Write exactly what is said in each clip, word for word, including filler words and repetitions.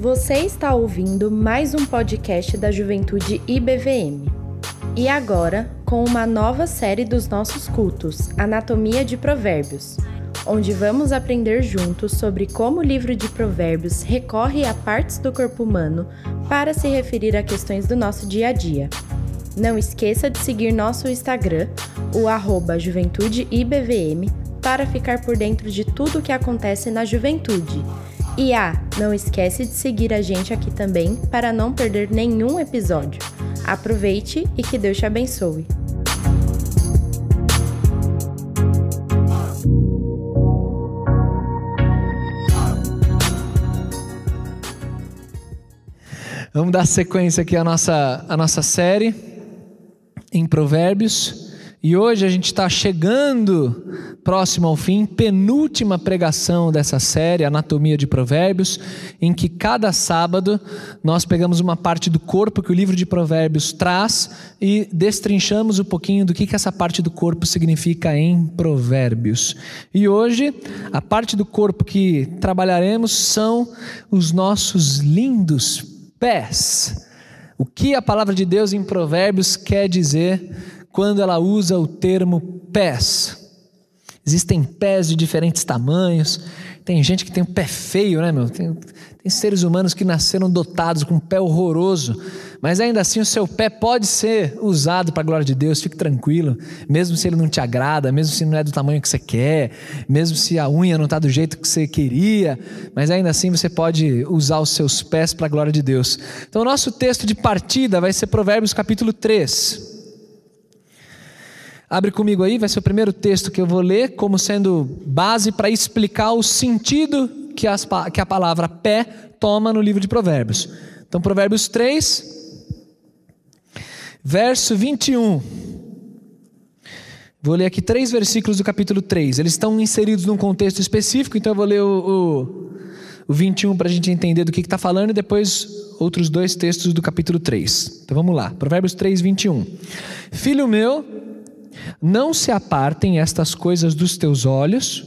Você está ouvindo mais um podcast da Juventude I B V M. E agora, com uma nova série dos nossos cultos, Anatomia de Provérbios, onde vamos aprender juntos sobre como o livro de Provérbios recorre a partes do corpo humano para se referir a questões do nosso dia a dia. Não esqueça de seguir nosso Instagram, o arroba Juventude I B V M, para ficar por dentro de tudo o que acontece na juventude. E ah, não esquece de seguir a gente aqui também para não perder nenhum episódio. Aproveite e que Deus te abençoe. Vamos dar sequência aqui à nossa, à nossa série em Provérbios. E hoje a gente está chegando próximo ao fim, penúltima pregação dessa série, Anatomia de Provérbios, em que cada sábado nós pegamos uma parte do corpo que o livro de Provérbios traz e destrinchamos um pouquinho do que, que essa parte do corpo significa em Provérbios. E hoje, a parte do corpo que trabalharemos são os nossos lindos pés. O que a palavra de Deus em Provérbios quer dizer quando ela usa o termo pés? Existem pés de diferentes tamanhos. Tem gente que tem um pé feio, né, meu? Tem, tem seres humanos que nasceram dotados com um pé horroroso. Mas ainda assim o seu pé pode ser usado para a glória de Deus. Fique tranquilo. Mesmo se ele não te agrada, mesmo se não é do tamanho que você quer, mesmo se a unha não está do jeito que você queria, mas ainda assim você pode usar os seus pés para a glória de Deus. Então o nosso texto de partida vai ser Provérbios capítulo três. Abre comigo aí, vai ser o primeiro texto que eu vou ler como sendo base para explicar o sentido que, as, que a palavra pé toma no livro de Provérbios. Então, Provérbios três, verso vinte e um. Vou ler aqui três versículos do capítulo três. Eles estão inseridos num contexto específico, então eu vou ler o, o, o vinte e um para a gente entender do que está falando e depois outros dois textos do capítulo três. Então, vamos lá. Provérbios três, vinte e um. Filho meu, não se apartem estas coisas dos teus olhos,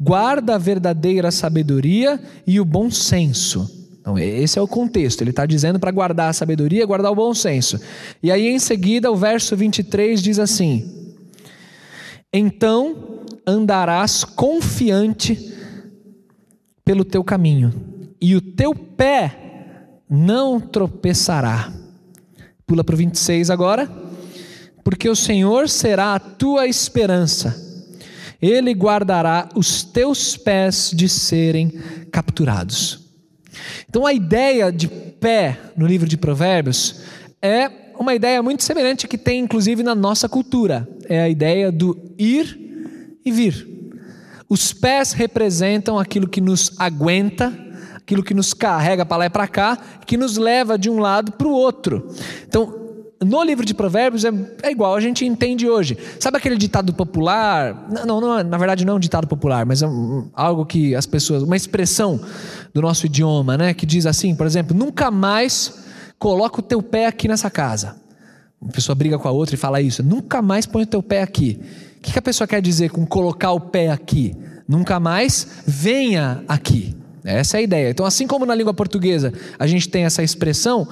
guarda a verdadeira sabedoria e o bom senso. Então, esse é o contexto, ele está dizendo para guardar a sabedoria, guardar o bom senso. E aí em seguida o verso vinte e três diz assim: então andarás confiante pelo teu caminho, e o teu pé não tropeçará. Pula para o vinte e seis agora. Porque o Senhor será a tua esperança, Ele guardará os teus pés de serem capturados. Então a ideia de pé no livro de Provérbios é uma ideia muito semelhante que tem inclusive na nossa cultura. É a ideia do ir e vir. Os pés representam aquilo que nos aguenta, aquilo que nos carrega para lá e para cá, que nos leva de um lado para o outro. Então, no livro de Provérbios é, é igual a gente entende hoje. Sabe aquele ditado popular? Não, não, na verdade não é um ditado popular, mas é um, algo que as pessoas, uma expressão do nosso idioma, né? Que diz assim, por exemplo, nunca mais coloca o teu pé aqui nessa casa. Uma pessoa briga com a outra e fala isso, nunca mais põe o teu pé aqui. O que, que a pessoa quer dizer com colocar o pé aqui? Nunca mais venha aqui. Essa é a ideia. Então, assim como na língua portuguesa a gente tem essa expressão,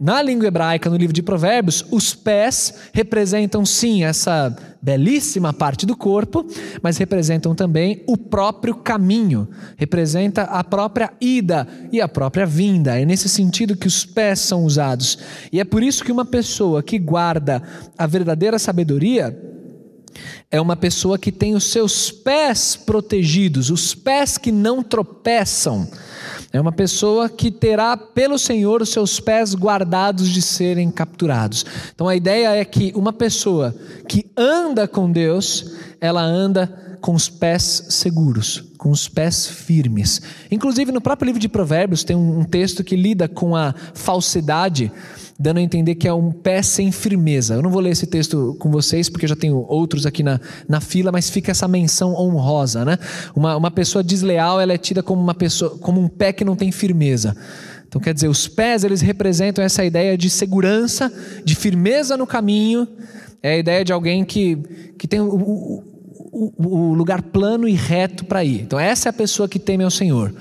na língua hebraica, no livro de Provérbios, os pés representam sim essa belíssima parte do corpo, mas representam também o próprio caminho, representa a própria ida e a própria vinda. É nesse sentido que os pés são usados. E é por isso que uma pessoa que guarda a verdadeira sabedoria é uma pessoa que tem os seus pés protegidos, os pés que não tropeçam. É uma pessoa que terá pelo Senhor os seus pés guardados de serem capturados. Então a ideia é que uma pessoa que anda com Deus, ela anda com os pés seguros, com os pés firmes. Inclusive no próprio livro de Provérbios tem um texto que lida com a falsidade, dando a entender que é um pé sem firmeza. Eu não vou ler esse texto com vocês, porque eu já tenho outros aqui na, na fila, mas fica essa menção honrosa, né? Uma, uma pessoa desleal, ela é tida como, uma pessoa, como um pé que não tem firmeza. Então quer dizer, os pés eles representam essa ideia de segurança, de firmeza no caminho. É a ideia de alguém que, que tem o, o, o lugar plano e reto para ir. Então essa é a pessoa que teme ao Senhor.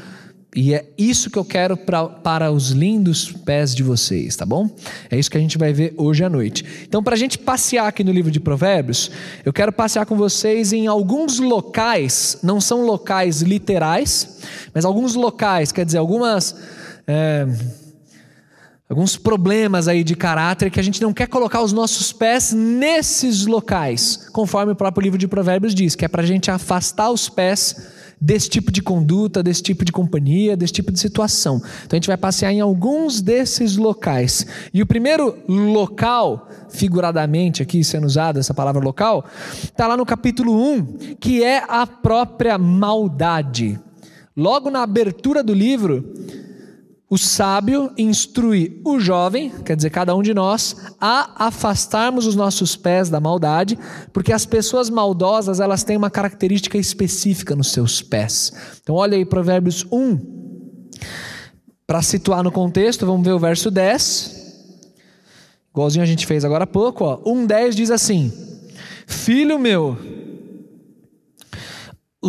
E é isso que eu quero pra, para os lindos pés de vocês, tá bom? É isso que a gente vai ver hoje à noite. Então, para a gente passear aqui no livro de Provérbios, eu quero passear com vocês em alguns locais, não são locais literais, mas alguns locais, quer dizer, algumas... É... alguns problemas aí de caráter que a gente não quer colocar os nossos pés nesses locais, conforme o próprio livro de Provérbios diz, que é para a gente afastar os pés desse tipo de conduta, desse tipo de companhia, desse tipo de situação. Então a gente vai passear em alguns desses locais. E o primeiro local, figuradamente aqui sendo usado essa palavra local, está lá no capítulo um, que é a própria maldade. Logo na abertura do livro, o sábio instrui o jovem, quer dizer, cada um de nós, a afastarmos os nossos pés da maldade, porque as pessoas maldosas, elas têm uma característica específica nos seus pés. Então olha aí Provérbios um, para situar no contexto, vamos ver o verso dez, igualzinho a gente fez agora há pouco, ó. um, dez diz assim: filho meu,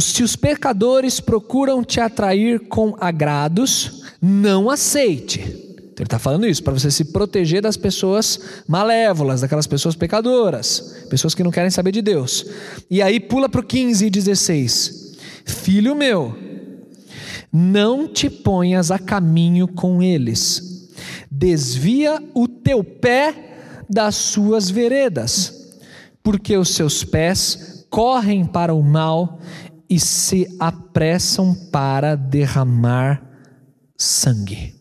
se os pecadores procuram te atrair com agrados, não aceite. Então ele está falando isso, para você se proteger das pessoas malévolas, daquelas pessoas pecadoras, pessoas que não querem saber de Deus. E aí pula para o quinze e dezesseis. Filho meu, não te ponhas a caminho com eles. Desvia o teu pé das suas veredas, porque os seus pés correm para o mal e se apressam para derramar sangue.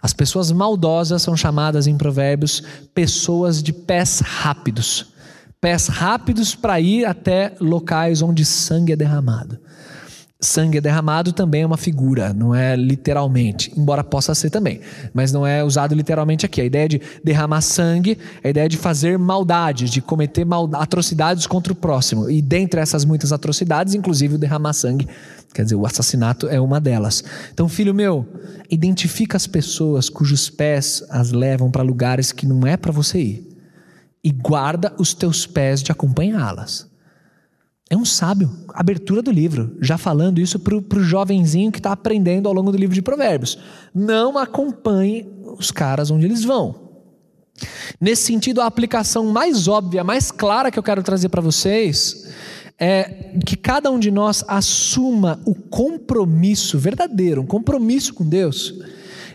As pessoas maldosas são chamadas em Provérbios pessoas de pés rápidos. Pés rápidos para ir até locais onde sangue é derramado. Sangue é derramado também é uma figura, não é literalmente, embora possa ser também, mas não é usado literalmente aqui. A ideia de derramar sangue é a ideia de fazer maldades, de cometer atrocidades contra o próximo. E dentre essas muitas atrocidades, inclusive o derramar sangue, quer dizer, o assassinato é uma delas. Então, filho meu, identifica as pessoas cujos pés as levam para lugares que não é para você ir, e guarda os teus pés de acompanhá-las. É um sábio, abertura do livro, já falando isso para o jovenzinho que está aprendendo ao longo do livro de Provérbios. Não acompanhe os caras onde eles vão. Nesse sentido, a aplicação mais óbvia, mais clara que eu quero trazer para vocês é que cada um de nós assuma o compromisso verdadeiro, um compromisso com Deus,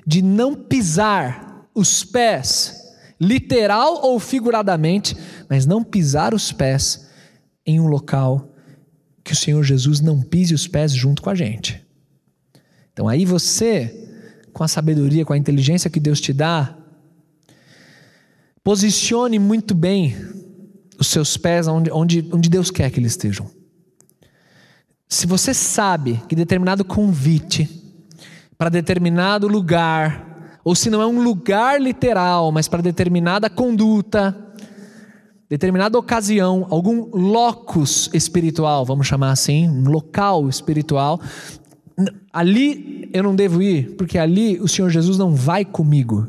de não pisar os pés, literal ou figuradamente, mas não pisar os pés em um local que o Senhor Jesus não pise os pés junto com a gente. Então aí você, com a sabedoria, com a inteligência que Deus te dá, posicione muito bem os seus pés onde, onde, onde Deus quer que eles estejam. Se você sabe que determinado convite para determinado lugar, ou se não é um lugar literal, mas para determinada conduta, determinada ocasião, algum locus espiritual, vamos chamar assim, um local espiritual, ali eu não devo ir, porque ali o Senhor Jesus não vai comigo,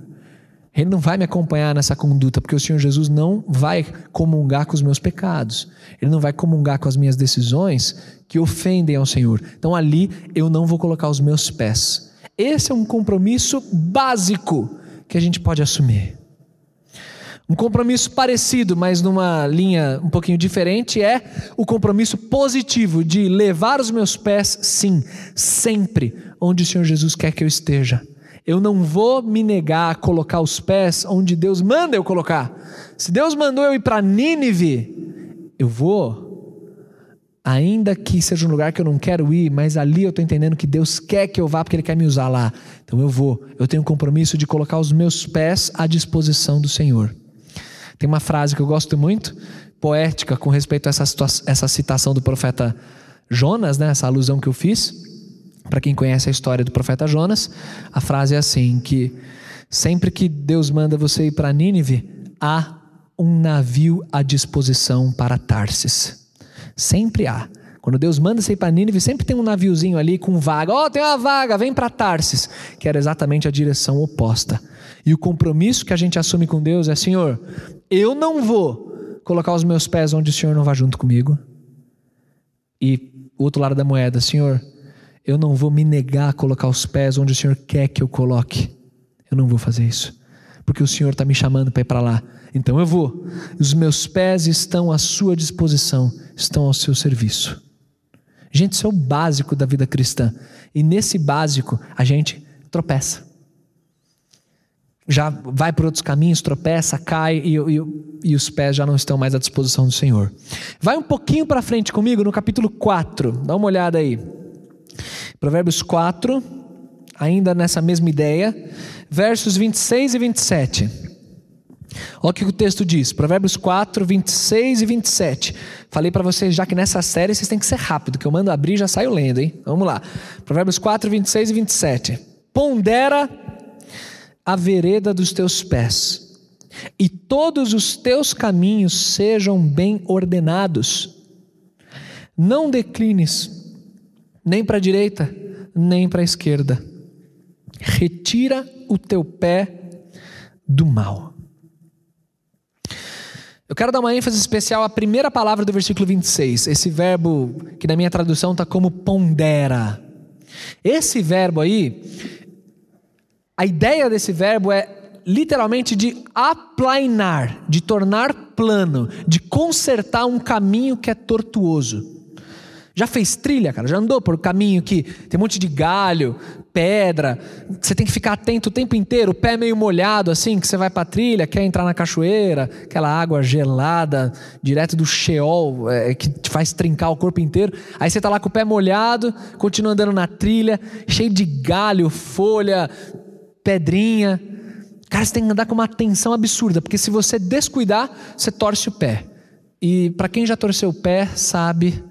Ele não vai me acompanhar nessa conduta, porque o Senhor Jesus não vai comungar com os meus pecados, Ele não vai comungar com as minhas decisões que ofendem ao Senhor, então ali eu não vou colocar os meus pés. Esse é um compromisso básico que a gente pode assumir. Um compromisso parecido, mas numa linha um pouquinho diferente, é o compromisso positivo de levar os meus pés, sim, sempre onde o Senhor Jesus quer que eu esteja. Eu não vou me negar a colocar os pés onde Deus manda eu colocar. Se Deus mandou eu ir para Nínive, eu vou, ainda que seja um lugar que eu não quero ir, mas ali eu estou entendendo que Deus quer que eu vá porque Ele quer me usar lá. Então eu vou, eu tenho o compromisso de colocar os meus pés à disposição do Senhor. Tem uma frase que eu gosto muito, poética, com respeito a essa, essa citação do profeta Jonas, né? Essa alusão que eu fiz. Para quem conhece a história do profeta Jonas, a frase é assim, que sempre que Deus manda você ir para Nínive, há um navio à disposição para Tarsis. Sempre há. Quando Deus manda você ir para Nínive, sempre tem um naviozinho ali com vaga. Ó, oh, tem uma vaga, vem para Tarsis. Que era exatamente a direção oposta. E o compromisso que a gente assume com Deus é: Senhor, eu não vou colocar os meus pés onde o Senhor não vai junto comigo. E o outro lado da moeda: Senhor, Eu não vou me negar a colocar os pés onde o Senhor quer que eu coloque. Eu não vou fazer isso, porque o Senhor está me chamando para ir para lá. Então eu vou. Os meus pés estão à sua disposição, estão ao seu serviço. Gente, isso é o básico da vida cristã. E nesse básico a gente tropeça. Já vai por outros caminhos, tropeça, cai e, e, e os pés já não estão mais à disposição do Senhor. Vai um pouquinho para frente comigo no capítulo quatro. Dá uma olhada aí. Provérbios quatro, ainda nessa mesma ideia, versos vinte e seis e vinte e sete. Olha o que o texto diz. Provérbios quatro, vinte e seis e vinte e sete. Falei para vocês já que nessa série vocês têm que ser rápido, que eu mando abrir e já saio lendo, hein? Vamos lá. Provérbios quatro, vinte e seis e vinte e sete. Pondera a vereda dos teus pés, e todos os teus caminhos sejam bem ordenados. Não declines nem para a direita, nem para a esquerda. Retira o teu pé do mal. Eu quero dar uma ênfase especial à primeira palavra do versículo vinte e seis. Esse verbo que na minha tradução está como pondera. Esse verbo aí, a ideia desse verbo é literalmente de aplainar, de tornar plano, de consertar um caminho que é tortuoso. Já fez trilha, cara? Já andou por um caminho que tem um monte de galho, pedra, você tem que ficar atento o tempo inteiro, o pé meio molhado assim, que você vai pra trilha, quer entrar na cachoeira, aquela água gelada, direto do Cheol, é, que te faz trincar o corpo inteiro, aí você tá lá com o pé molhado, continua andando na trilha, cheio de galho, folha, pedrinha. Cara, você tem que andar com uma atenção absurda, porque se você descuidar, você torce o pé. E pra quem já torceu o pé, sabe...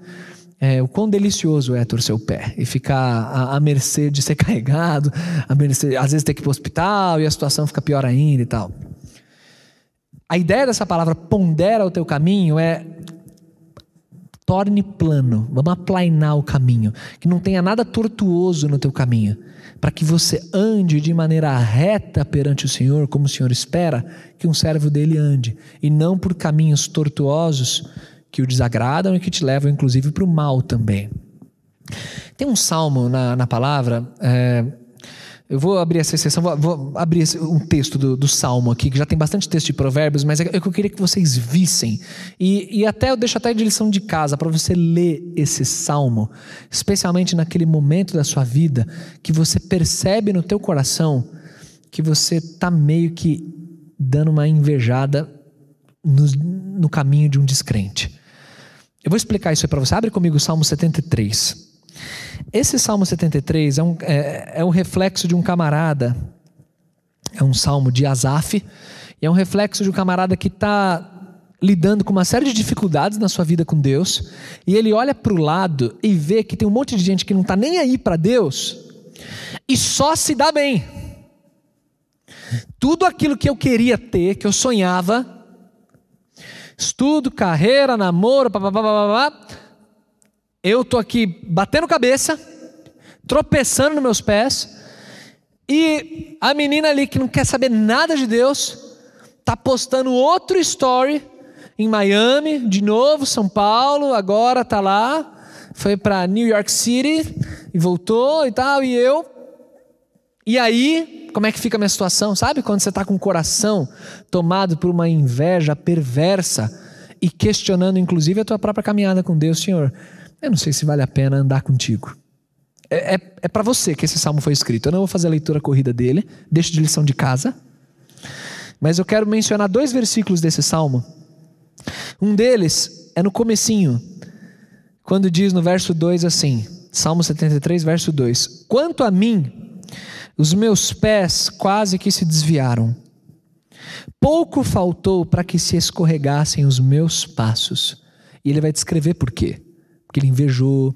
É, o quão delicioso é torcer o pé e ficar à, à mercê de ser carregado, à mercê, às vezes ter que ir para o hospital e a situação fica pior ainda e tal. A ideia dessa palavra, pondera o teu caminho, é torne plano, vamos aplainar o caminho, que não tenha nada tortuoso no teu caminho, para que você ande de maneira reta perante o Senhor, como o Senhor espera que um servo dele ande, e não por caminhos tortuosos que o desagradam e que te levam inclusive para o mal também. Tem um salmo na, na palavra, é, eu vou abrir essa exceção, vou, vou abrir esse, um texto do, do salmo aqui, que já tem bastante texto de provérbios, mas é que eu queria que vocês vissem, e, e até eu deixo até de lição de casa, para você ler esse salmo, especialmente naquele momento da sua vida, que você percebe no teu coração, que você está meio que dando uma invejada no, no caminho de um descrente. Eu vou explicar isso aí para você. Abre comigo o Salmo setenta e três. Esse Salmo setenta e três é um, é, é um reflexo de um camarada. É um salmo de Asaf. E é um reflexo de um camarada que está lidando com uma série de dificuldades na sua vida com Deus. E ele olha para o lado e vê que tem um monte de gente que não está nem aí para Deus. E só se dá bem. Tudo aquilo que eu queria ter, que eu sonhava... Estudo, carreira, namoro, papapá, papapá. Eu tô aqui batendo cabeça, tropeçando nos meus pés, e a menina ali que não quer saber nada de Deus, tá postando outro story em Miami, de novo, São Paulo, agora tá lá, foi para New York City e voltou e tal, e eu... E aí, como é que fica a minha situação? Sabe quando você está com o coração tomado por uma inveja perversa e questionando inclusive a tua própria caminhada com Deus? Senhor, eu não sei se vale a pena andar contigo. É, é, é para você que esse salmo foi escrito. Eu não vou fazer a leitura corrida dele, deixo de lição de casa. Mas eu quero mencionar dois versículos desse salmo. Um deles é no comecinho, quando diz no verso dois assim, Salmo setenta e três, verso dois. Quanto a mim... Os meus pés quase que se desviaram. Pouco faltou para que se escorregassem os meus passos. E ele vai descrever por quê. Porque ele invejou,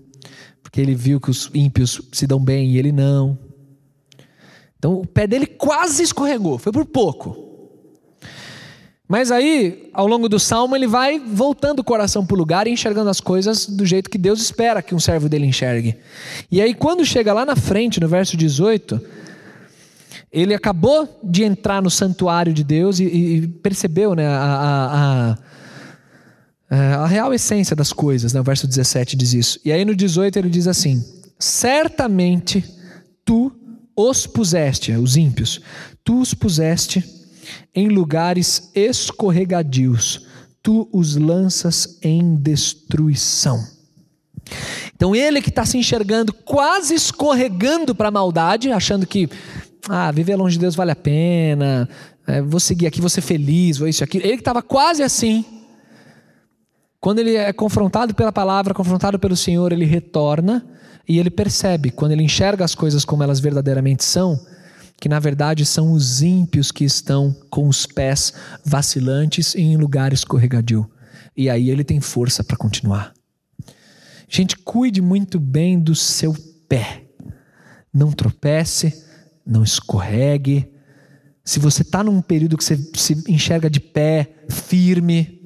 porque ele viu que os ímpios se dão bem e ele não. Então o pé dele quase escorregou, foi por pouco. Mas aí, ao longo do salmo, ele vai voltando o coração para o lugar e enxergando as coisas do jeito que Deus espera que um servo dele enxergue. E aí, quando chega lá na frente, no verso dezoito... Ele acabou de entrar no santuário de Deus e, e percebeu, né, a, a, a, a real essência das coisas, né? O verso dezessete diz isso. E aí no dezoito ele diz assim: certamente tu os puseste, os ímpios, tu os puseste em lugares escorregadios, tu os lanças em destruição. Então ele que está se enxergando quase escorregando para a maldade, achando que ah, viver longe de Deus vale a pena, é, vou seguir aqui, vou ser feliz, vou isso aqui. Ele que estava quase assim, quando ele é confrontado pela palavra, confrontado pelo Senhor, ele retorna e ele percebe, quando ele enxerga as coisas como elas verdadeiramente são, que na verdade são os ímpios que estão com os pés vacilantes e em lugar escorregadio. E aí ele tem força para continuar. Gente, cuide muito bem do seu pé. Não tropece, não escorregue. Se você está num período que você se enxerga de pé, firme,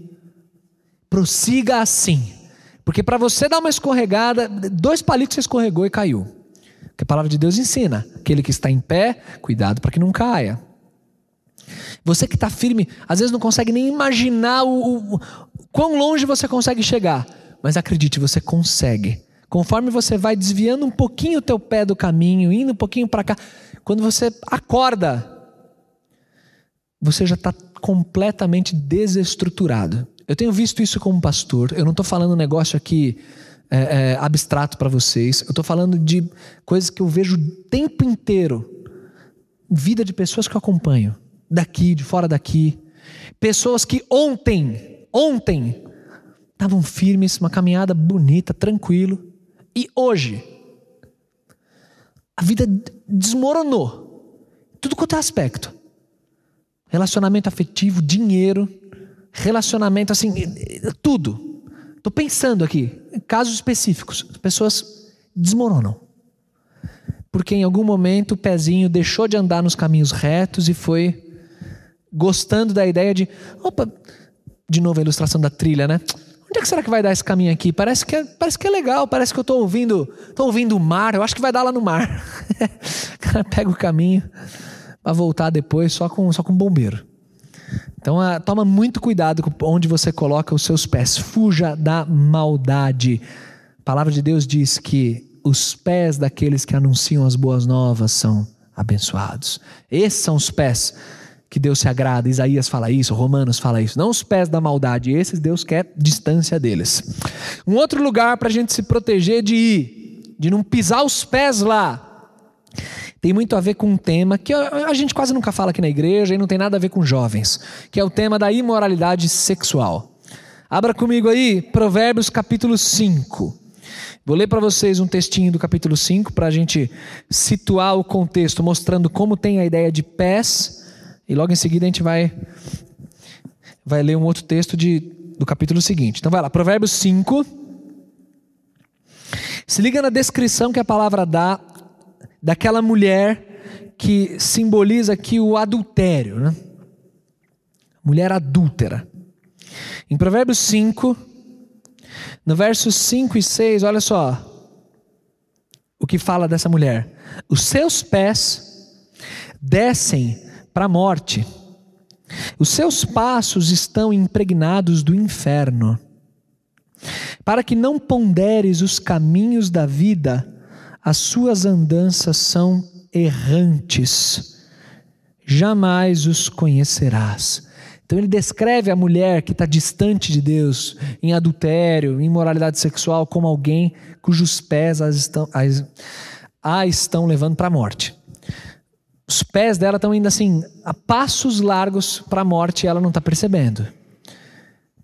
prossiga assim. Porque para você dar uma escorregada, dois palitos você escorregou e caiu. Porque a palavra de Deus ensina, aquele que está em pé, cuidado para que não caia. Você que está firme, às vezes não consegue nem imaginar o, o, o quão longe você consegue chegar. Mas acredite, você consegue. Conforme você vai desviando um pouquinho o teu pé do caminho, indo um pouquinho para cá, quando você acorda, você já está completamente desestruturado. Eu tenho visto isso como pastor. Eu não estou falando um negócio aqui é, é, abstrato para vocês. Eu estou falando de coisas que eu vejo o tempo inteiro. Vida de pessoas que eu acompanho. Daqui, de fora daqui. Pessoas que ontem, ontem, estavam firmes, uma caminhada bonita, tranquilo. E hoje, a vida desmoronou. Tudo quanto é aspecto. Relacionamento afetivo, dinheiro, relacionamento, assim, tudo. Estou pensando aqui, casos específicos. As pessoas desmoronam. Porque em algum momento o pezinho deixou de andar nos caminhos retos e foi gostando da ideia de... Opa, de novo a ilustração da trilha, né? Onde é que será que vai dar esse caminho aqui? Parece que é, parece que é legal, parece que eu estou ouvindo, estou ouvindo o mar, eu acho que vai dar lá no mar. O cara pega o caminho para voltar depois só com, só com bombeiro. Então a, toma muito cuidado com onde você coloca os seus pés. Fuja da maldade. A palavra de Deus diz que os pés daqueles que anunciam as boas novas são abençoados. Esses são os pés que Deus se agrada. Isaías fala isso, Romanos fala isso. Não os pés da maldade. Esses Deus quer distância deles. Um outro lugar para a gente se proteger de ir, de não pisar os pés lá, tem muito a ver com um tema que a gente quase nunca fala aqui na igreja e não tem nada a ver com jovens, que é o tema da imoralidade sexual. Abra comigo aí, Provérbios capítulo cinco. Vou ler para vocês um textinho do capítulo cinco para a gente situar o contexto, mostrando como tem a ideia de pés, e logo em seguida a gente vai, vai ler um outro texto de, do capítulo seguinte. Então vai lá, Provérbios cinco. Se liga na descrição que a palavra dá daquela mulher que simboliza aqui o adultério, né? Mulher adúltera. Em Provérbios cinco, no versos cinco e seis, olha só o que fala dessa mulher. Os seus pés descem para a morte, os seus passos estão impregnados do inferno, para que não ponderes os caminhos da vida. As suas andanças são errantes, jamais os conhecerás. Então ele descreve a mulher que está distante de Deus, em adultério, em imoralidade sexual, como alguém cujos pés as estão, as, a estão levando para a morte. Os pés dela estão indo assim, a passos largos para a morte, e ela não está percebendo.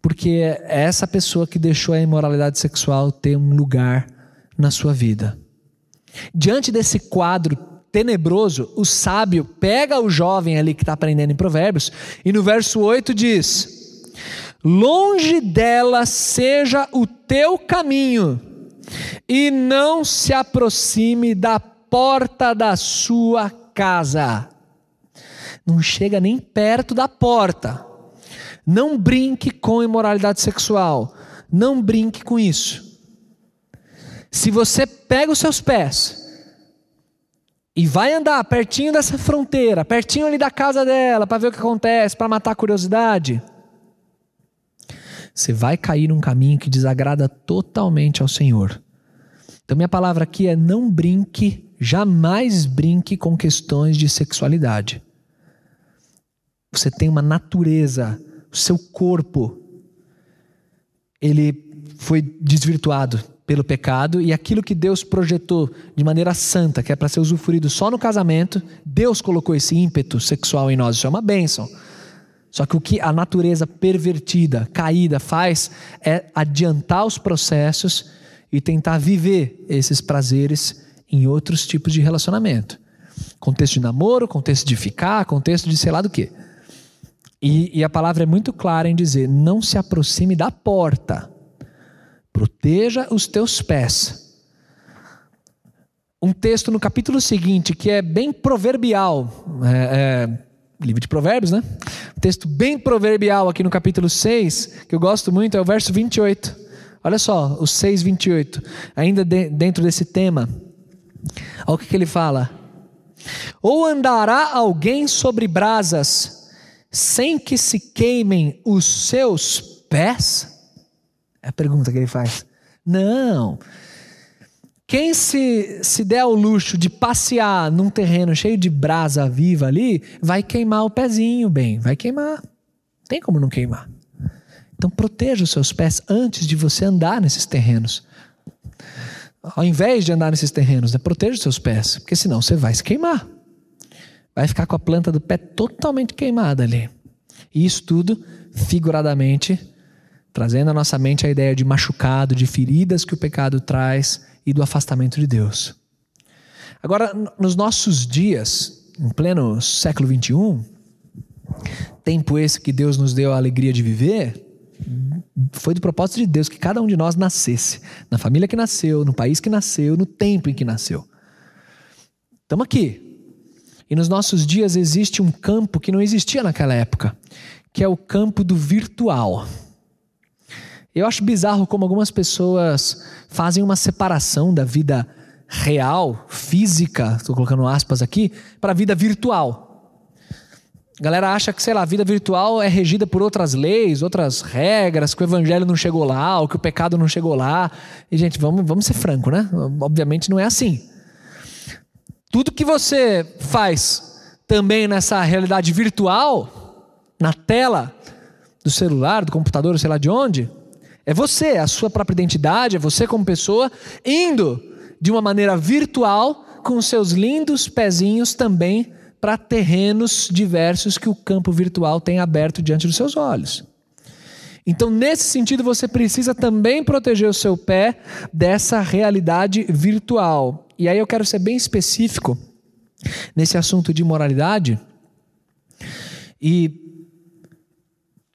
Porque é essa pessoa que deixou a imoralidade sexual ter um lugar na sua vida. Diante desse quadro tenebroso, o sábio pega o jovem ali que está aprendendo em Provérbios e no verso oito diz: longe dela seja o teu caminho e não se aproxime da porta da sua casa. Não chega nem perto da porta. Não brinque com imoralidade sexual. Não brinque com isso. Se você pega os seus pés e vai andar pertinho dessa fronteira, pertinho ali da casa dela, para ver o que acontece, para matar a curiosidade, você vai cair num caminho que desagrada totalmente ao Senhor. Então minha palavra aqui é: não brinque, jamais brinque com questões de sexualidade. Você tem uma natureza, o seu corpo, ele foi desvirtuado pelo pecado, e aquilo que Deus projetou de maneira santa, que é para ser usufruído só no casamento, Deus colocou esse ímpeto sexual em nós. Isso é uma bênção. Só que o que a natureza pervertida, caída, faz é adiantar os processos e tentar viver esses prazeres em outros tipos de relacionamento. Contexto de namoro, contexto de ficar, contexto de sei lá do quê. E, e a palavra é muito clara em dizer: não se aproxime da porta. Proteja os teus pés. Um texto no capítulo seguinte que é bem proverbial, é, é, livro de Provérbios, né? Um texto bem proverbial aqui no capítulo seis, que eu gosto muito, é o verso vinte e oito. Olha só, o seis, vinte e oito. Ainda de, dentro desse tema, olha o que, que ele fala: ou andará alguém sobre brasas, sem que se queimem os seus pés? É a pergunta que ele faz. Não. Quem se, se der ao luxo de passear num terreno cheio de brasa viva ali, vai queimar o pezinho, bem. Vai queimar. Não tem como não queimar. Então proteja os seus pés antes de você andar nesses terrenos. Ao invés de andar nesses terrenos, né, proteja os seus pés. Porque senão você vai se queimar. Vai ficar com a planta do pé totalmente queimada ali. E isso tudo figuradamente, trazendo à nossa mente a ideia de machucado, de feridas que o pecado traz e do afastamento de Deus. Agora, nos nossos dias, em pleno século vinte e um, tempo esse que Deus nos deu a alegria de viver, foi do propósito de Deus que cada um de nós nascesse, na família que nasceu, no país que nasceu, no tempo em que nasceu. Estamos aqui. E nos nossos dias existe um campo que não existia naquela época, que é o campo do virtual. Eu acho bizarro como algumas pessoas fazem uma separação da vida real, física, estou colocando aspas aqui, para a vida virtual. A galera acha que, sei lá, a vida virtual é regida por outras leis, outras regras, que o evangelho não chegou lá, ou que o pecado não chegou lá. E, gente, vamos, vamos ser franco, né? Obviamente não é assim. Tudo que você faz também nessa realidade virtual, na tela do celular, do computador, sei lá de onde, é você, a sua própria identidade, é você como pessoa, indo de uma maneira virtual com seus lindos pezinhos também para terrenos diversos que o campo virtual tem aberto diante dos seus olhos. Então, nesse sentido, você precisa também proteger o seu pé dessa realidade virtual. E aí eu quero ser bem específico nesse assunto de moralidade e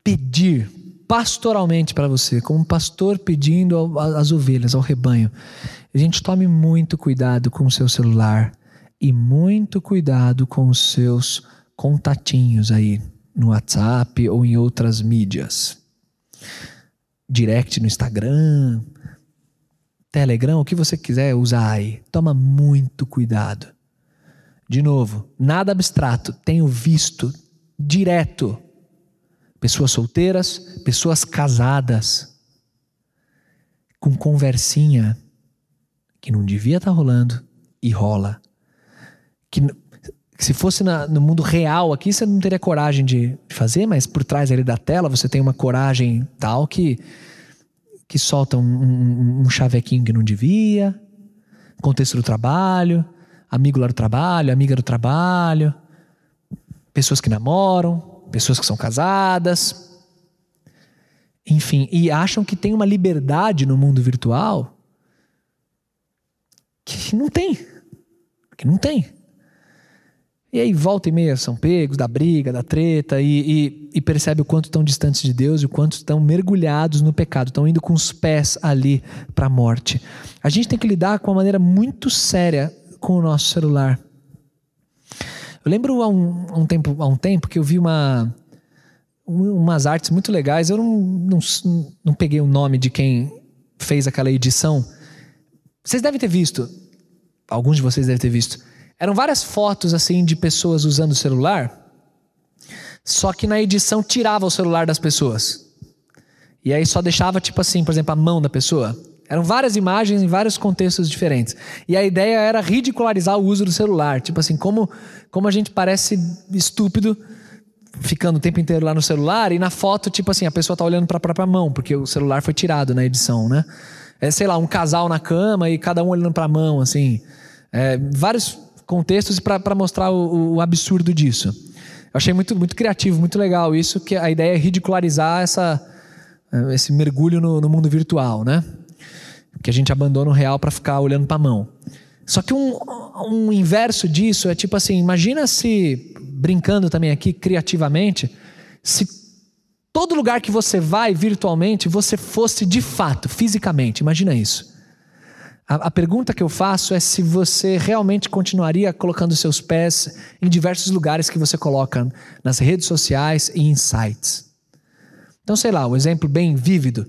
pedir pastoralmente para você, como um pastor pedindo às ovelhas, ao rebanho. A gente tome muito cuidado com o seu celular e muito cuidado com os seus contatinhos aí no WhatsApp ou em outras mídias. Direct no Instagram, Telegram, o que você quiser usar aí. Toma muito cuidado. De novo, nada abstrato. Tenho visto direto pessoas solteiras, pessoas casadas, com conversinha que não devia estar rolando e rola. Que, que se fosse na, no mundo real aqui, você não teria coragem de fazer, mas por trás ali da tela você tem uma coragem tal que, que solta um, um, um chavequinho que não devia. Contexto do trabalho, amigo lá do trabalho, amiga do trabalho, pessoas que namoram, pessoas que são casadas, enfim, e acham que tem uma liberdade no mundo virtual que não tem, que não tem. E aí volta e meia são pegos da briga, da treta, e, e, e percebe o quanto estão distantes de Deus e o quanto estão mergulhados no pecado, estão indo com os pés ali para a morte. A gente tem que lidar com uma maneira muito séria com o nosso celular. Eu lembro há um, há um tempo, há um tempo que eu vi uma, umas artes muito legais. Eu não, não, não peguei o nome de quem fez aquela edição. Vocês devem ter visto. Alguns de vocês devem ter visto. Eram várias fotos assim de pessoas usando o celular. Só que na edição tirava o celular das pessoas. E aí só deixava tipo assim, por exemplo, a mão da pessoa. Eram várias imagens em vários contextos diferentes. E a ideia era ridicularizar o uso do celular. Tipo assim, como, como a gente parece estúpido ficando o tempo inteiro lá no celular, e na foto, tipo assim, a pessoa tá olhando para a própria mão, porque o celular foi tirado na edição, né? É, sei lá, um casal na cama e cada um olhando para a mão, assim. É, vários contextos para mostrar o, o absurdo disso. Eu achei muito, muito criativo, muito legal isso, que a ideia é ridicularizar essa, esse mergulho no, no mundo virtual, né? Que a gente abandona o real para ficar olhando para a mão. Só que um, um inverso disso é tipo assim, imagina se, brincando também aqui criativamente, se todo lugar que você vai virtualmente, você fosse de fato, fisicamente, imagina isso. A, a pergunta que eu faço é se você realmente continuaria colocando seus pés em diversos lugares que você coloca nas redes sociais e em sites. Então, sei lá, um exemplo bem vívido.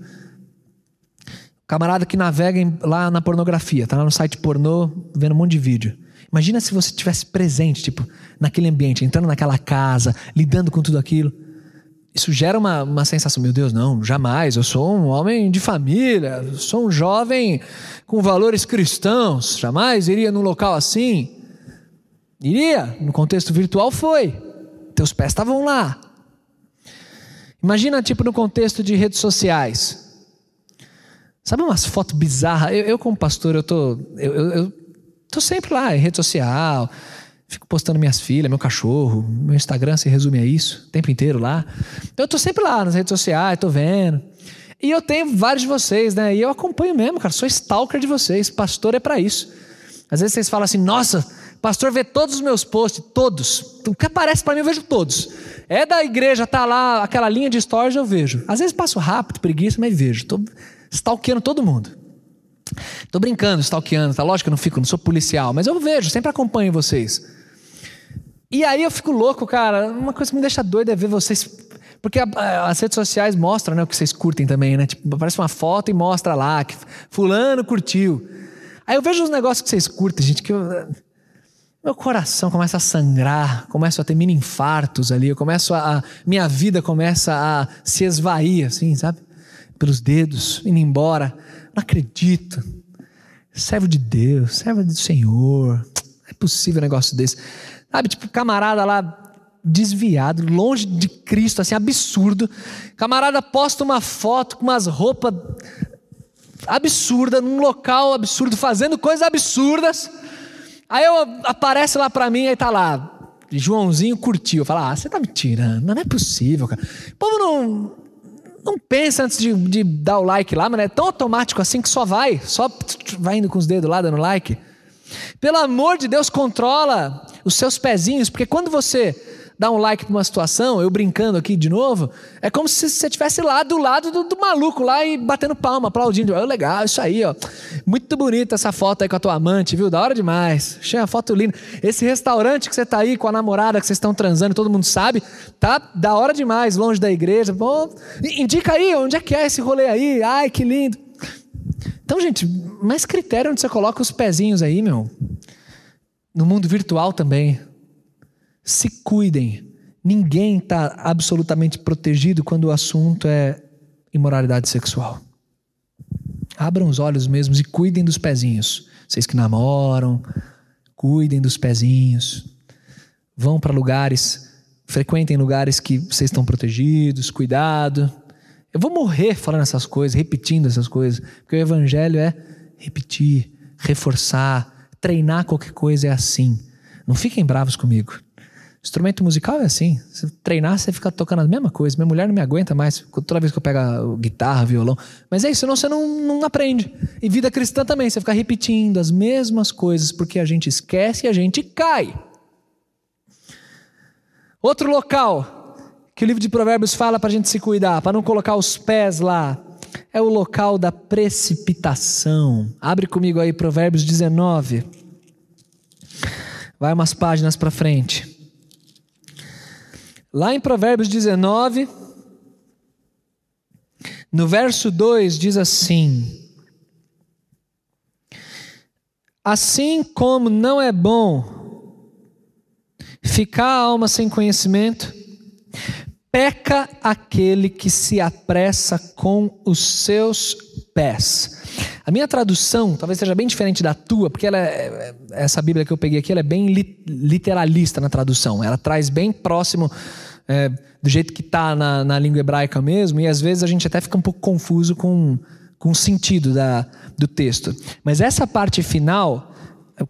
Camarada que navega em, lá na pornografia, tá lá no site pornô, vendo um monte de vídeo. Imagina se você estivesse presente, tipo, naquele ambiente, entrando naquela casa, lidando com tudo aquilo. Isso gera uma, uma sensação, meu Deus, não, jamais, eu sou um homem de família, eu sou um jovem com valores cristãos, jamais iria num local assim. Iria, no contexto virtual foi, teus pés estavam lá. Imagina, tipo, no contexto de redes sociais. Sabe umas fotos bizarras? Eu, eu como pastor, eu tô, eu, eu, eu tô sempre lá em rede social, fico postando minhas filhas, meu cachorro, meu Instagram se resume a isso, o tempo inteiro lá. Eu tô sempre lá nas redes sociais, tô vendo. E eu tenho vários de vocês, né? E eu acompanho mesmo, cara, sou stalker de vocês, pastor é pra isso. Às vezes vocês falam assim, nossa, pastor vê todos os meus posts, todos. O que aparece pra mim eu vejo todos. É da igreja, tá lá, aquela linha de stories eu vejo. Às vezes passo rápido, preguiça, mas vejo, tô... stalkeando todo mundo. Tô brincando, stalkeando, tá? Lógico que eu não fico, não sou policial, mas eu vejo, sempre acompanho vocês. E aí eu fico louco, cara. Uma coisa que me deixa doido é ver vocês, porque a, a, as redes sociais mostram, né, o que vocês curtem também, né? Tipo, aparece uma foto e mostra lá que fulano curtiu. Aí eu vejo os negócios que vocês curtem, gente, que eu, meu coração começa a sangrar, começo a ter mini infartos ali, eu começo a, a minha vida começa a se esvair, assim, sabe? Pelos dedos, indo embora, não acredito, servo de Deus, servo do Senhor, não é possível um negócio desse, sabe, tipo camarada lá desviado, longe de Cristo, assim, absurdo, camarada posta uma foto com umas roupas absurdas, num local absurdo, fazendo coisas absurdas, aí eu, aparece lá pra mim, aí tá lá, Joãozinho curtiu, eu falo, ah, você tá me tirando, não é possível, cara, o povo não... Não pensa antes de, de dar o like lá, mano. É tão automático assim que só vai. Só vai indo com os dedos lá, dando like. Pelo amor de Deus, controla os seus pezinhos. Porque quando você dá um like pra uma situação, eu brincando aqui de novo, é como se você estivesse lá do lado do, do maluco lá e batendo palma, aplaudindo. Oh, legal, isso aí, ó. Muito bonita essa foto aí com a tua amante, viu? Da hora demais. Achei uma foto linda. Esse restaurante que você tá aí com a namorada que vocês estão transando, todo mundo sabe, tá da hora demais, longe da igreja. Bom, indica aí, onde é que é esse rolê aí? Ai, que lindo. Então, gente, mais critério onde você coloca os pezinhos aí, meu. No mundo virtual também. Se cuidem, ninguém está absolutamente protegido quando o assunto é imoralidade sexual. Abram os olhos mesmo e cuidem dos pezinhos. Vocês que namoram, cuidem dos pezinhos. Vão para lugares, frequentem lugares que vocês estão protegidos, cuidado. Eu vou morrer falando essas coisas, repetindo essas coisas, porque o evangelho é repetir, reforçar, treinar qualquer coisa é assim. Não fiquem bravos comigo. Instrumento musical é assim, se treinar você fica tocando a mesma coisa, minha mulher não me aguenta mais toda vez que eu pego guitarra, violão, mas é isso, senão você não, não aprende. E vida cristã também, você fica repetindo as mesmas coisas porque a gente esquece e a gente cai. Outro local que o livro de Provérbios fala para a gente se cuidar, para não colocar os pés lá, é o local da precipitação. Abre comigo aí Provérbios dezenove, vai umas páginas para frente. Lá em Provérbios dezenove, no verso dois, diz assim: assim como não é bom ficar a alma sem conhecimento, peca aquele que se apressa com os seus pés. A A minha tradução talvez seja bem diferente da tua, porque ela é, essa Bíblia que eu peguei aqui, ela é bem li, literalista na tradução. Ela traz bem próximo é, do jeito que está na, na língua hebraica mesmo, e às vezes a gente até fica um pouco confuso com, com o sentido da, do texto. Mas essa parte final,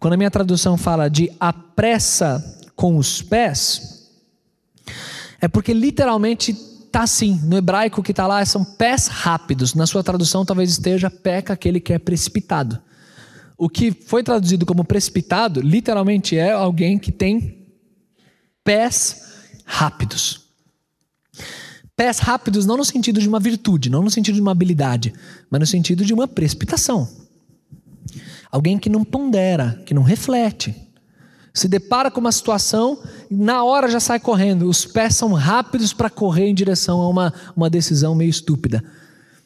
quando a minha tradução fala de apressa com os pés, é porque literalmente tá assim, no hebraico que tá lá são pés rápidos. Na sua tradução talvez esteja peca aquele que é precipitado. O que foi traduzido como precipitado, literalmente é alguém que tem pés rápidos. Pés rápidos não no sentido de uma virtude, não no sentido de uma habilidade, mas no sentido de uma precipitação. Alguém que não pondera, que não reflete. Se depara com uma situação, na hora já sai correndo. Os pés são rápidos para correr em direção a uma, uma decisão meio estúpida.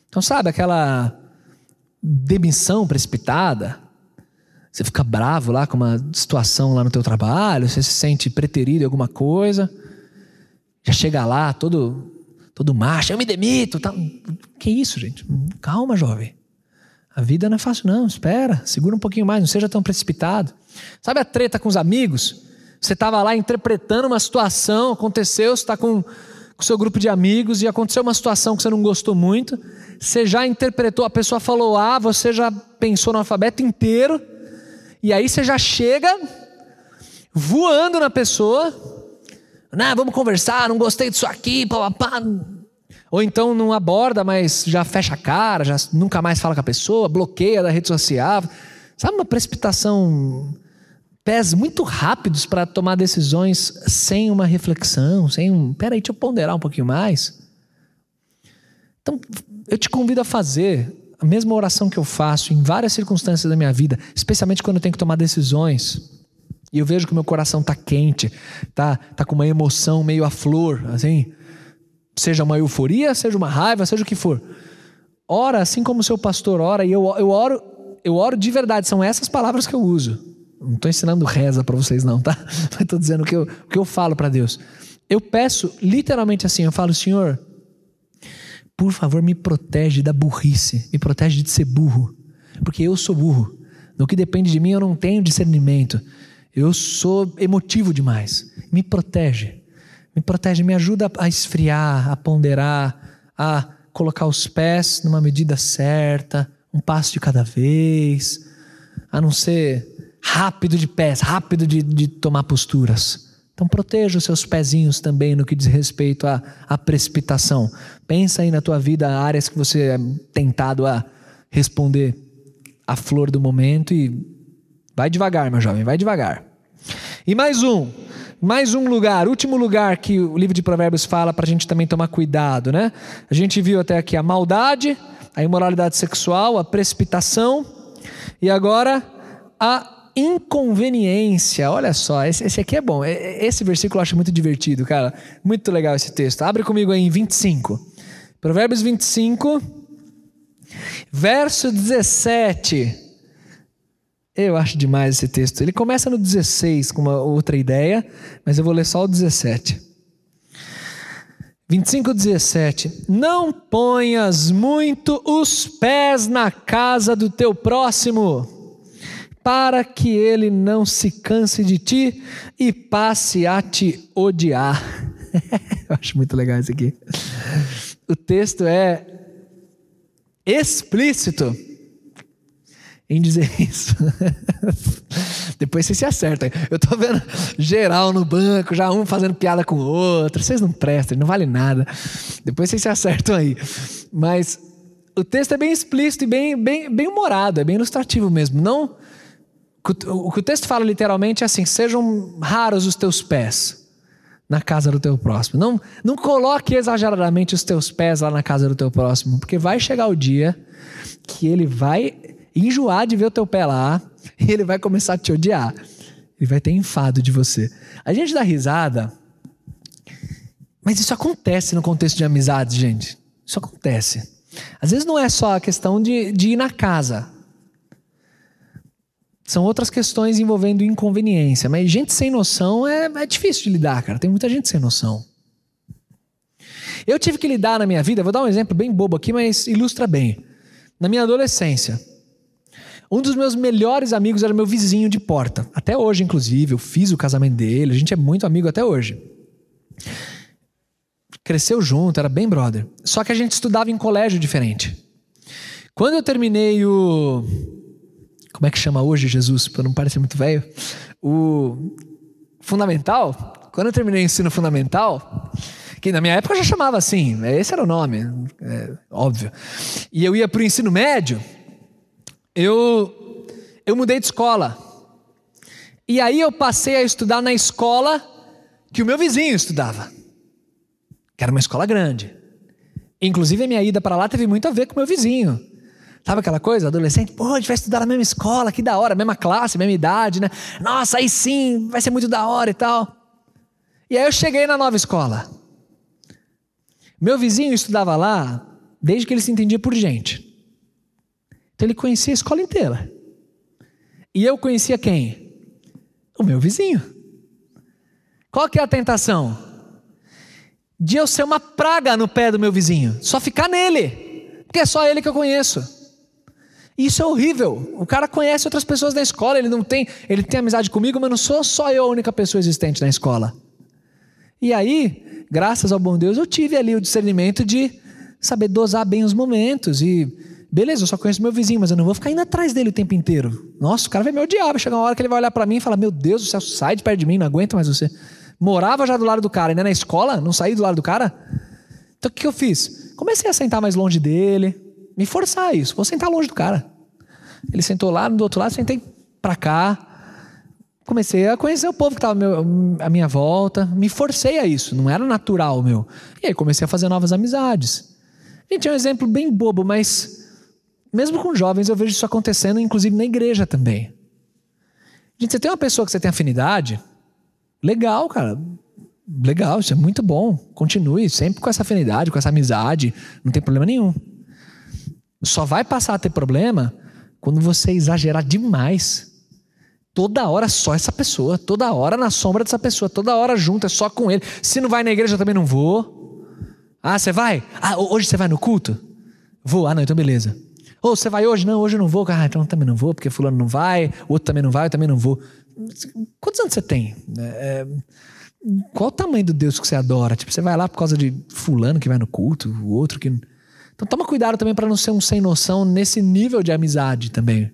Então sabe aquela demissão precipitada? Você fica bravo lá com uma situação lá no teu trabalho, você se sente preterido em alguma coisa, já chega lá todo, todo macho, eu me demito. Tá. Que isso, gente? Calma, jovem. A vida não é fácil não, espera, segura um pouquinho mais, não seja tão precipitado. Sabe a treta com os amigos? Você estava lá interpretando uma situação, aconteceu, você está com o seu grupo de amigos e aconteceu uma situação que você não gostou muito, você já interpretou, a pessoa falou A, ah, você já pensou no alfabeto inteiro, e aí você já chega voando na pessoa, nah, vamos conversar, não gostei disso aqui, papapá. Ou então não aborda, mas já fecha a cara, já nunca mais fala com a pessoa, bloqueia da rede social. Sabe, uma precipitação, pés muito rápidos para tomar decisões sem uma reflexão, sem um, peraí, deixa eu ponderar um pouquinho mais. Então, eu te convido a fazer a mesma oração que eu faço em várias circunstâncias da minha vida, especialmente quando eu tenho que tomar decisões. E eu vejo que o meu coração está quente, tá, tá com uma emoção meio à flor, assim... Seja uma euforia, seja uma raiva, seja o que for. Ora, assim como o seu pastor ora, e eu, eu, oro, eu oro de verdade. São essas palavras que eu uso. Não estou ensinando reza para vocês não, tá? Mas estou dizendo o que, eu, que eu falo para Deus. Eu peço literalmente assim, eu falo, Senhor, por favor me protege da burrice. Me protege de ser burro. Porque eu sou burro. No que depende de mim eu não tenho discernimento. Eu sou emotivo demais. Me protege. Me protege, me ajuda a esfriar, a ponderar, a colocar os pés numa medida certa, um passo de cada vez, a não ser rápido de pés, rápido de, de tomar posturas. Então proteja os seus pezinhos também no que diz respeito à, à precipitação. Pensa aí na tua vida, áreas que você é tentado a responder à flor do momento e vai devagar, meu jovem, vai devagar. E mais um. Mais um lugar, último lugar que o livro de Provérbios fala para a gente também tomar cuidado, né? A gente viu até aqui a maldade, a imoralidade sexual, a precipitação e agora a inconveniência. Olha só, esse, esse aqui é bom. Esse versículo eu acho muito divertido, cara. Muito legal esse texto. Abre comigo aí em vinte e cinco. Provérbios vinte e cinco, verso dezessete. Eu acho demais esse texto. Ele começa no dezesseis com uma outra ideia, mas eu vou ler só o dezessete. vinte e cinco, dezessete. Não ponhas muito os pés na casa do teu próximo, para que ele não se canse de ti e passe a te odiar. Eu acho muito legal isso aqui. O texto é explícito em dizer isso. Depois vocês se acertam. Eu tô vendo geral no banco, já um fazendo piada com o outro. Vocês não prestam, não vale nada. Depois vocês se acertam aí. Mas o texto é bem explícito e bem, bem, bem humorado, é bem ilustrativo mesmo. Não, o que o texto fala literalmente é assim, sejam raros os teus pés na casa do teu próximo. Não, não coloque exageradamente os teus pés lá na casa do teu próximo, porque vai chegar o dia que ele vai... enjoar de ver o teu pé lá, e ele vai começar a te odiar. Ele vai ter enfado de você. A gente dá risada, mas isso acontece no contexto de amizade, gente. Isso acontece. Às vezes não é só a questão de, de ir na casa. São outras questões envolvendo inconveniência. Mas gente sem noção é, é difícil de lidar, cara. Tem muita gente sem noção. Eu tive que lidar na minha vida, vou dar um exemplo bem bobo aqui, mas ilustra bem. Na minha adolescência, Um dos meus melhores amigos era meu vizinho de porta. Até hoje, inclusive, eu fiz o casamento dele. A gente é muito amigo até hoje. Cresceu junto, era bem brother. Só que a gente estudava em colégio diferente. Quando eu terminei o... Como é que chama hoje, Jesus? Para não parecer muito velho. O fundamental. Quando eu terminei o ensino fundamental... Que na minha época eu já chamava assim. Esse era o nome. É, óbvio. E eu ia para o ensino médio... Eu, eu mudei de escola. E aí eu passei a estudar na escola que o meu vizinho estudava. Que era uma escola grande. Inclusive a minha ida para lá teve muito a ver com o meu vizinho. Sabe aquela coisa? Adolescente, pô, a gente vai estudar na mesma escola, que da hora. Mesma classe, mesma idade, né? Nossa, aí sim, vai ser muito da hora e tal. E aí eu cheguei na nova escola. Meu vizinho estudava lá desde que ele se entendia por gente. Então ele conhecia a escola inteira. E eu conhecia quem? O meu vizinho. Qual que é a tentação? De eu ser uma praga no pé do meu vizinho. Só ficar nele. Porque é só ele que eu conheço. Isso é horrível. O cara conhece outras pessoas da escola. Ele não tem, ele tem amizade comigo, mas não sou só eu a única pessoa existente na escola. E aí, graças ao bom Deus, eu tive ali o discernimento de saber dosar bem os momentos e... Beleza, eu só conheço meu vizinho, mas eu não vou ficar indo atrás dele o tempo inteiro. Nossa, o cara vai me odiar. Vai chegar uma hora que ele vai olhar pra mim e falar: meu Deus do céu, sai de perto de mim, não aguento mais você. Morava já do lado do cara, ainda na escola, não saí do lado do cara. Então o que eu fiz? Comecei a sentar mais longe dele, me forçar a isso, vou sentar longe do cara. Ele sentou lá, do outro lado, sentei pra cá. Comecei a conhecer o povo que estava à minha volta, me forcei a isso, não era natural meu. E aí comecei a fazer novas amizades. Gente, é um exemplo bem bobo, mas... Mesmo com jovens, eu vejo isso acontecendo, inclusive na igreja também. Gente, você tem uma pessoa que você tem afinidade, legal, cara. Legal, isso é muito bom. Continue sempre com essa afinidade, com essa amizade, não tem problema nenhum. Só vai passar a ter problema quando você exagerar demais. Toda hora só essa pessoa, toda hora na sombra dessa pessoa, toda hora junto, é só com ele. Se não vai na igreja, eu também não vou. Ah, você vai? Ah, hoje você vai no culto? Vou. Ah, não, então beleza. Ou oh, você vai hoje? Não, hoje eu não vou. Ah, então também não vou, porque fulano não vai, o outro também não vai, eu também não vou. Quantos anos você tem? É, qual o tamanho do Deus que você adora? Tipo, você vai lá por causa de fulano que vai no culto, o outro que... Então toma cuidado também para não ser um sem noção nesse nível de amizade também.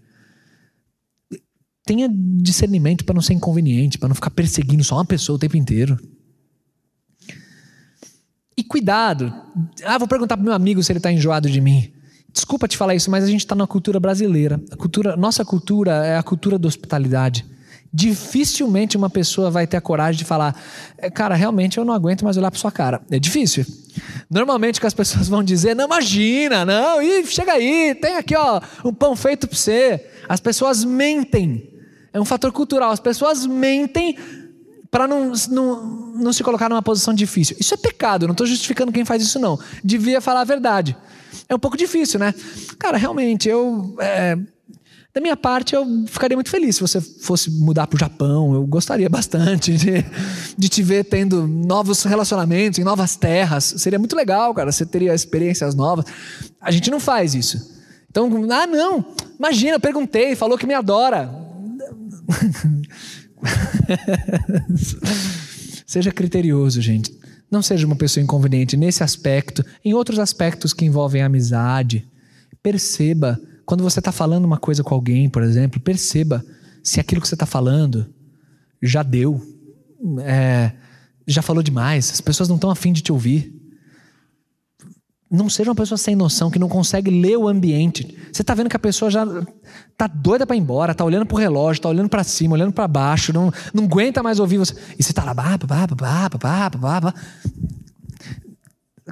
Tenha discernimento para não ser inconveniente, para não ficar perseguindo só uma pessoa o tempo inteiro. E cuidado. Ah, vou perguntar pro meu amigo se ele tá enjoado de mim. Desculpa te falar isso, mas a gente está na cultura brasileira. A cultura, nossa cultura é a cultura da hospitalidade. Dificilmente uma pessoa vai ter a coragem de falar: cara, realmente eu não aguento mais olhar para sua cara. É difícil. Normalmente o que as pessoas vão dizer: não, imagina, não, e chega aí, tem aqui ó, um pão feito para você. As pessoas mentem. É um fator cultural. As pessoas mentem para não, não, não se colocar numa posição difícil. Isso é pecado, eu não estou justificando quem faz isso não. Devia falar a verdade. É um pouco difícil, né? Cara, realmente, eu... É, da minha parte, eu ficaria muito feliz se você fosse mudar pro Japão. Eu gostaria bastante de, de te ver tendo novos relacionamentos em novas terras. Seria muito legal, cara. Você teria experiências novas. A gente não faz isso. Então, ah, não. Imagina, eu perguntei, falou que me adora. Seja criterioso, gente. Não seja uma pessoa inconveniente nesse aspecto, em outros aspectos que envolvem a amizade. Perceba, quando você está falando uma coisa com alguém, por exemplo, perceba se aquilo que você está falando já deu, é, já falou demais, as pessoas não estão afim de te ouvir. Não seja uma pessoa sem noção, que não consegue ler o ambiente. Você está vendo que a pessoa já está doida para ir embora, está olhando para o relógio, está olhando para cima, olhando para baixo, não, não aguenta mais ouvir você. E você está lá... Bah, bah, bah, bah, bah, bah.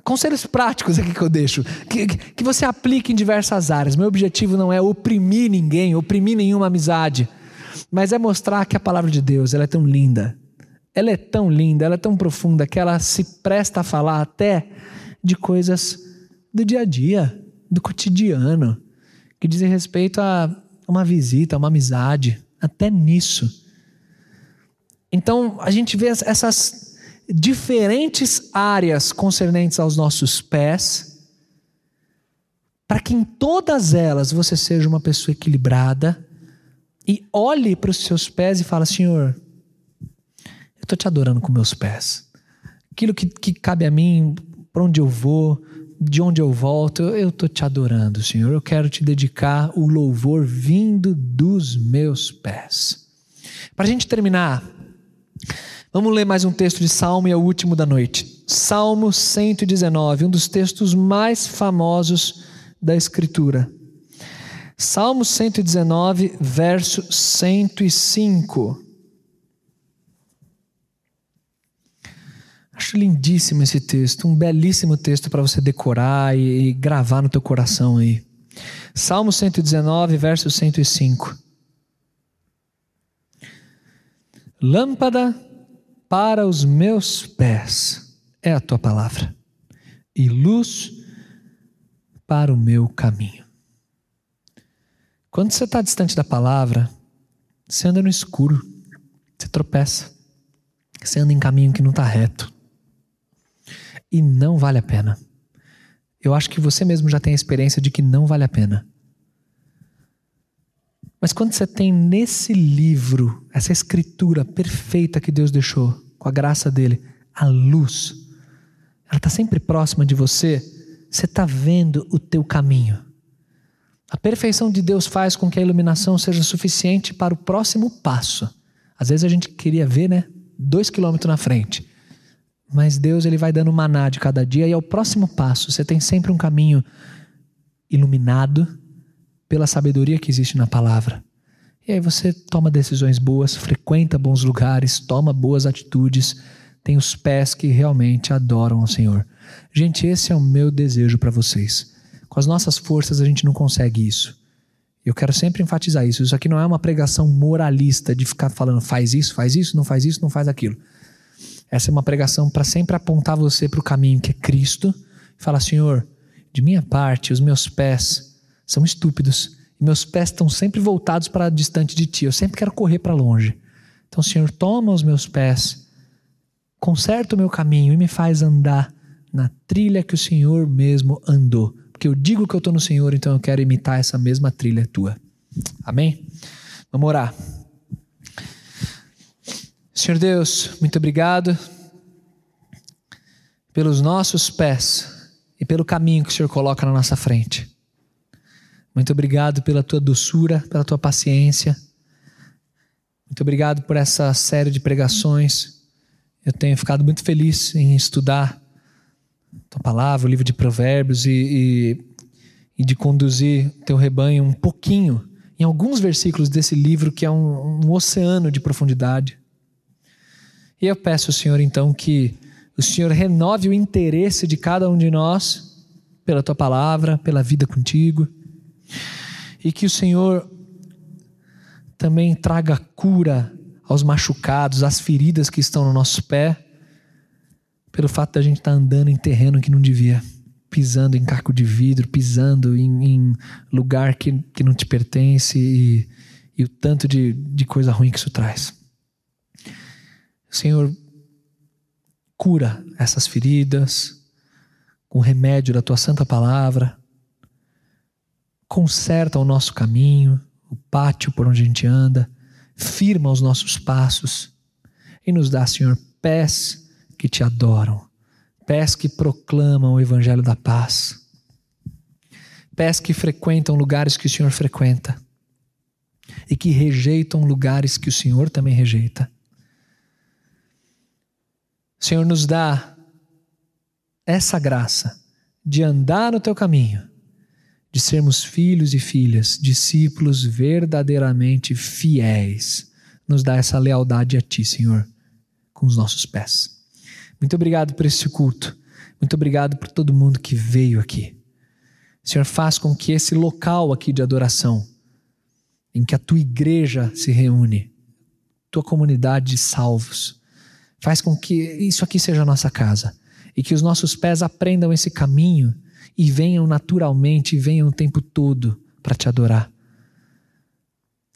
Conselhos práticos aqui que eu deixo, que, que você aplique em diversas áreas. Meu objetivo não é oprimir ninguém, oprimir nenhuma amizade, mas é mostrar que a palavra de Deus, ela é tão linda, ela é tão linda, ela é tão profunda, que ela se presta a falar até de coisas do dia a dia, do cotidiano, que dizem respeito a uma visita, a uma amizade, até nisso. Então, a gente vê essas diferentes áreas concernentes aos nossos pés, para que em todas elas você seja uma pessoa equilibrada e olhe para os seus pés e fala: Senhor, eu estou te adorando com meus pés. Aquilo que, que cabe a mim, para onde eu vou, de onde eu volto, eu estou te adorando, Senhor. Eu quero te dedicar o louvor vindo dos meus pés. Para a gente terminar, vamos ler mais um texto de Salmo e é o último da noite. Salmo cento e dezenove, um dos textos mais famosos da Escritura. Salmo cento e dezenove, verso cento e cinco. Acho lindíssimo esse texto, um belíssimo texto para você decorar e, e gravar no teu coração aí. Salmo cento e dezenove, verso cento e cinco. Lâmpada para os meus pés é a tua palavra, e luz para o meu caminho. Quando você está distante da palavra, você anda no escuro, você tropeça, você anda em caminho que não está reto. E não vale a pena. Eu acho que você mesmo já tem a experiência de que não vale a pena. Mas quando você tem nesse livro, essa escritura perfeita que Deus deixou, com a graça dele, a luz, ela está sempre próxima de você, você está vendo o teu caminho. A perfeição de Deus faz com que a iluminação seja suficiente para o próximo passo. Às vezes a gente queria ver, né, dois quilômetros na frente. Mas Deus, ele vai dando maná de cada dia e é o próximo passo. Você tem sempre um caminho iluminado pela sabedoria que existe na palavra. E aí você toma decisões boas, frequenta bons lugares, toma boas atitudes, tem os pés que realmente adoram ao Senhor. Gente, esse é o meu desejo para vocês. Com as nossas forças a gente não consegue isso. Eu quero sempre enfatizar isso. Isso aqui não é uma pregação moralista de ficar falando faz isso, faz isso, não faz isso, não faz aquilo. Essa é uma pregação para sempre apontar você para o caminho que é Cristo e falar: Senhor, de minha parte, os meus pés são estúpidos e meus pés estão sempre voltados para distante de Ti. Eu sempre quero correr para longe. Então, Senhor, toma os meus pés, conserta o meu caminho e me faz andar na trilha que o Senhor mesmo andou. Porque eu digo que eu estou no Senhor, então eu quero imitar essa mesma trilha Tua. Amém? Vamos orar. Senhor Deus, muito obrigado pelos nossos pés e pelo caminho que o Senhor coloca na nossa frente. Muito obrigado pela Tua doçura, pela Tua paciência. Muito obrigado por essa série de pregações. Eu tenho ficado muito feliz em estudar Tua palavra, o livro de Provérbios e, e, e de conduzir Teu rebanho um pouquinho em alguns versículos desse livro que é um, um oceano de profundidade. E eu peço, Senhor, então, que o Senhor renove o interesse de cada um de nós pela Tua palavra, pela vida contigo. E que o Senhor também traga cura aos machucados, às feridas que estão no nosso pé, pelo fato da gente estar andando em terreno que não devia, pisando em caco de vidro, pisando em, em lugar que, que não te pertence e, e o tanto de, de coisa ruim que isso traz. Senhor, cura essas feridas com o remédio da Tua santa palavra. Conserta o nosso caminho, o pátio por onde a gente anda. Firma os nossos passos e nos dá, Senhor, pés que Te adoram. Pés que proclamam o evangelho da paz. Pés que frequentam lugares que o Senhor frequenta e que rejeitam lugares que o Senhor também rejeita. Senhor, nos dá essa graça de andar no Teu caminho, de sermos filhos e filhas, discípulos verdadeiramente fiéis. Nos dá essa lealdade a Ti, Senhor, com os nossos pés. Muito obrigado por esse culto. Muito obrigado por todo mundo que veio aqui. Senhor, faz com que esse local aqui de adoração, em que a Tua igreja se reúne, Tua comunidade de salvos, faz com que isso aqui seja a nossa casa e que os nossos pés aprendam esse caminho e venham naturalmente, e venham o tempo todo para Te adorar.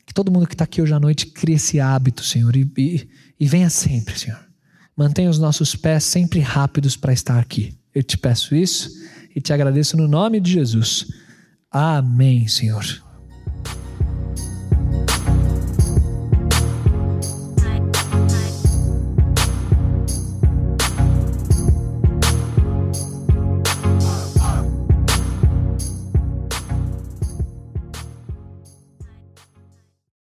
Que todo mundo que está aqui hoje à noite crie esse hábito, Senhor, e, e, e venha sempre, Senhor. Mantenha os nossos pés sempre rápidos para estar aqui. Eu Te peço isso e Te agradeço no nome de Jesus. Amém, Senhor.